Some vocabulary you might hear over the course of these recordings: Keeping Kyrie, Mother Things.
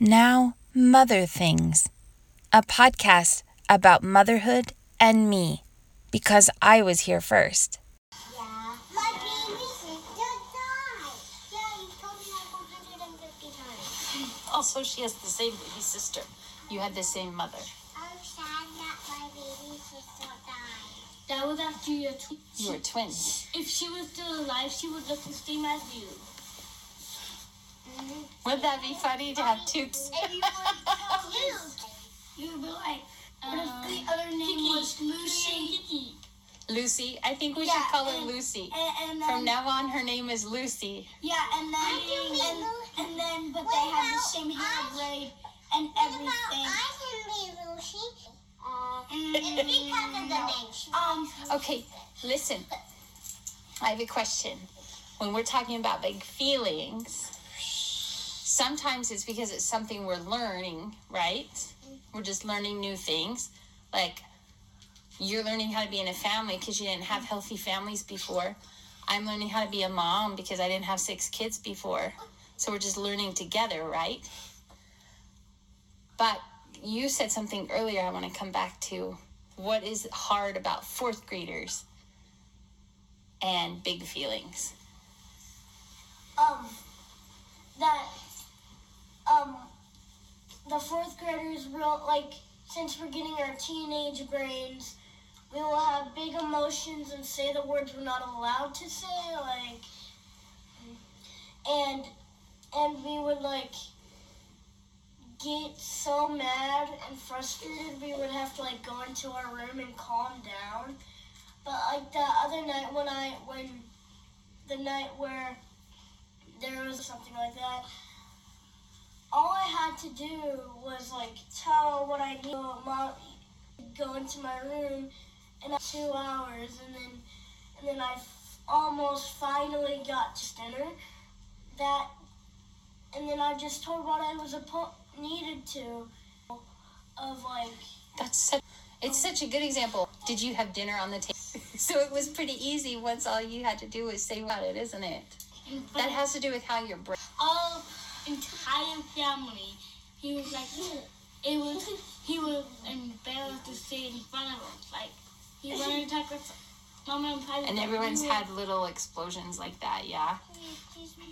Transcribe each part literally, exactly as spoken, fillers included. Now, Mother Things, a podcast about motherhood and me, because I was here first. Yeah, my baby sister died. Yeah, you told me like one hundred fifty times. Also, she has the same baby sister. You had the same mother. I'm sad that my baby sister died. That was after your twins. You were twins. If she was still alive, she would look the same as you. Wouldn't that be funny to have two? You were like, um, what if the other name Kiki. was Lucy? Kiki. Lucy, I think we yeah, should call and, her Lucy. And, and then, From now on, her name is Lucy. Yeah, and then, and, and, and then, but what they have the same hair braid and everything. What about I can be Lucy? Uh, it's because of the name. Um, okay, listen. I have a question. When we're talking about big feelings, sometimes it's because it's something we're learning, right? We're just learning new things. Like, you're learning how to be in a family because you didn't have healthy families before. I'm learning how to be a mom because I didn't have six kids before. So we're just learning together, right? But you said something earlier I want to come back to. What is hard about fourth graders and big feelings? Um, that... Um, the fourth graders will, like, since we're getting our teenage brains, we will have big emotions and say the words we're not allowed to say, like, and, and we would, like, get so mad and frustrated we would have to, like, go into our room and calm down. But, like, the other night when I, when, the night where there was something like that, all I had to do was, like, tell what I knew. Mom, go into my room in two hours, and then and then I f- almost finally got to dinner. That, and then I just told what I was apo- needed to. Of like that's such it's such a good example. Did you have dinner on the table? So it was pretty easy once all you had to do was say about it, isn't it? But that has to do with how your brain. All. Entire family, he was like, it was, he was embarrassed to stay in front of us, like, he wanted to talk to Mama and Papa. And everyone's had little explosions like that, yeah? Excuse me.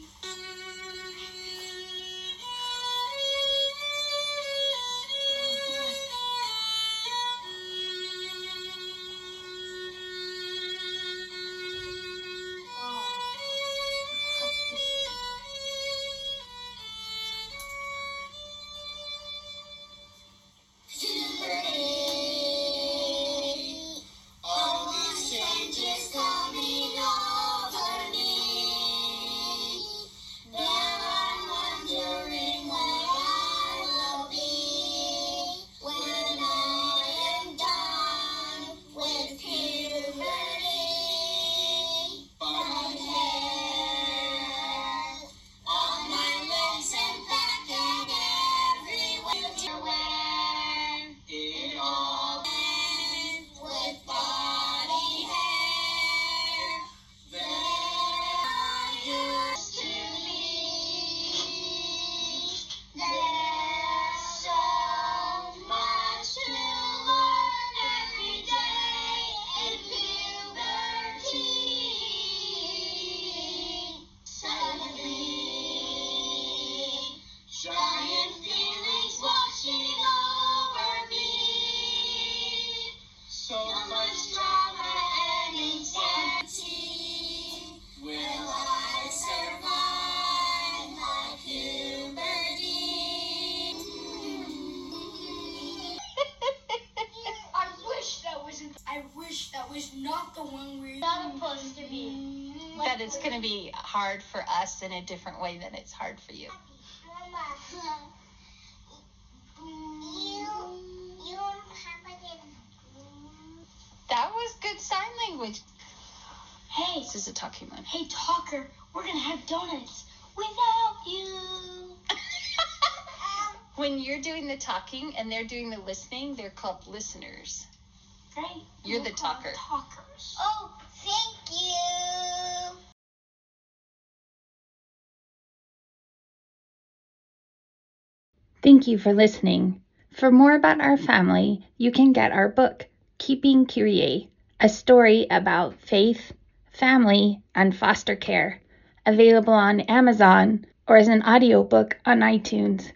It's going to be hard for us in a different way than it's hard for you. Mama, you, you and Papa did. That was good sign language. Hey, says the talking one. Hey, talker, we're going to have donuts without you. When you're doing the talking and they're doing the listening, they're called listeners. Right. You're we're the talker. Talkers. Oh, thank you. Thank you for listening. For more about our family, you can get our book, Keeping Kyrie, a story about faith, family, and foster care, available on Amazon or as an audiobook on iTunes.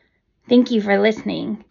Thank you for listening.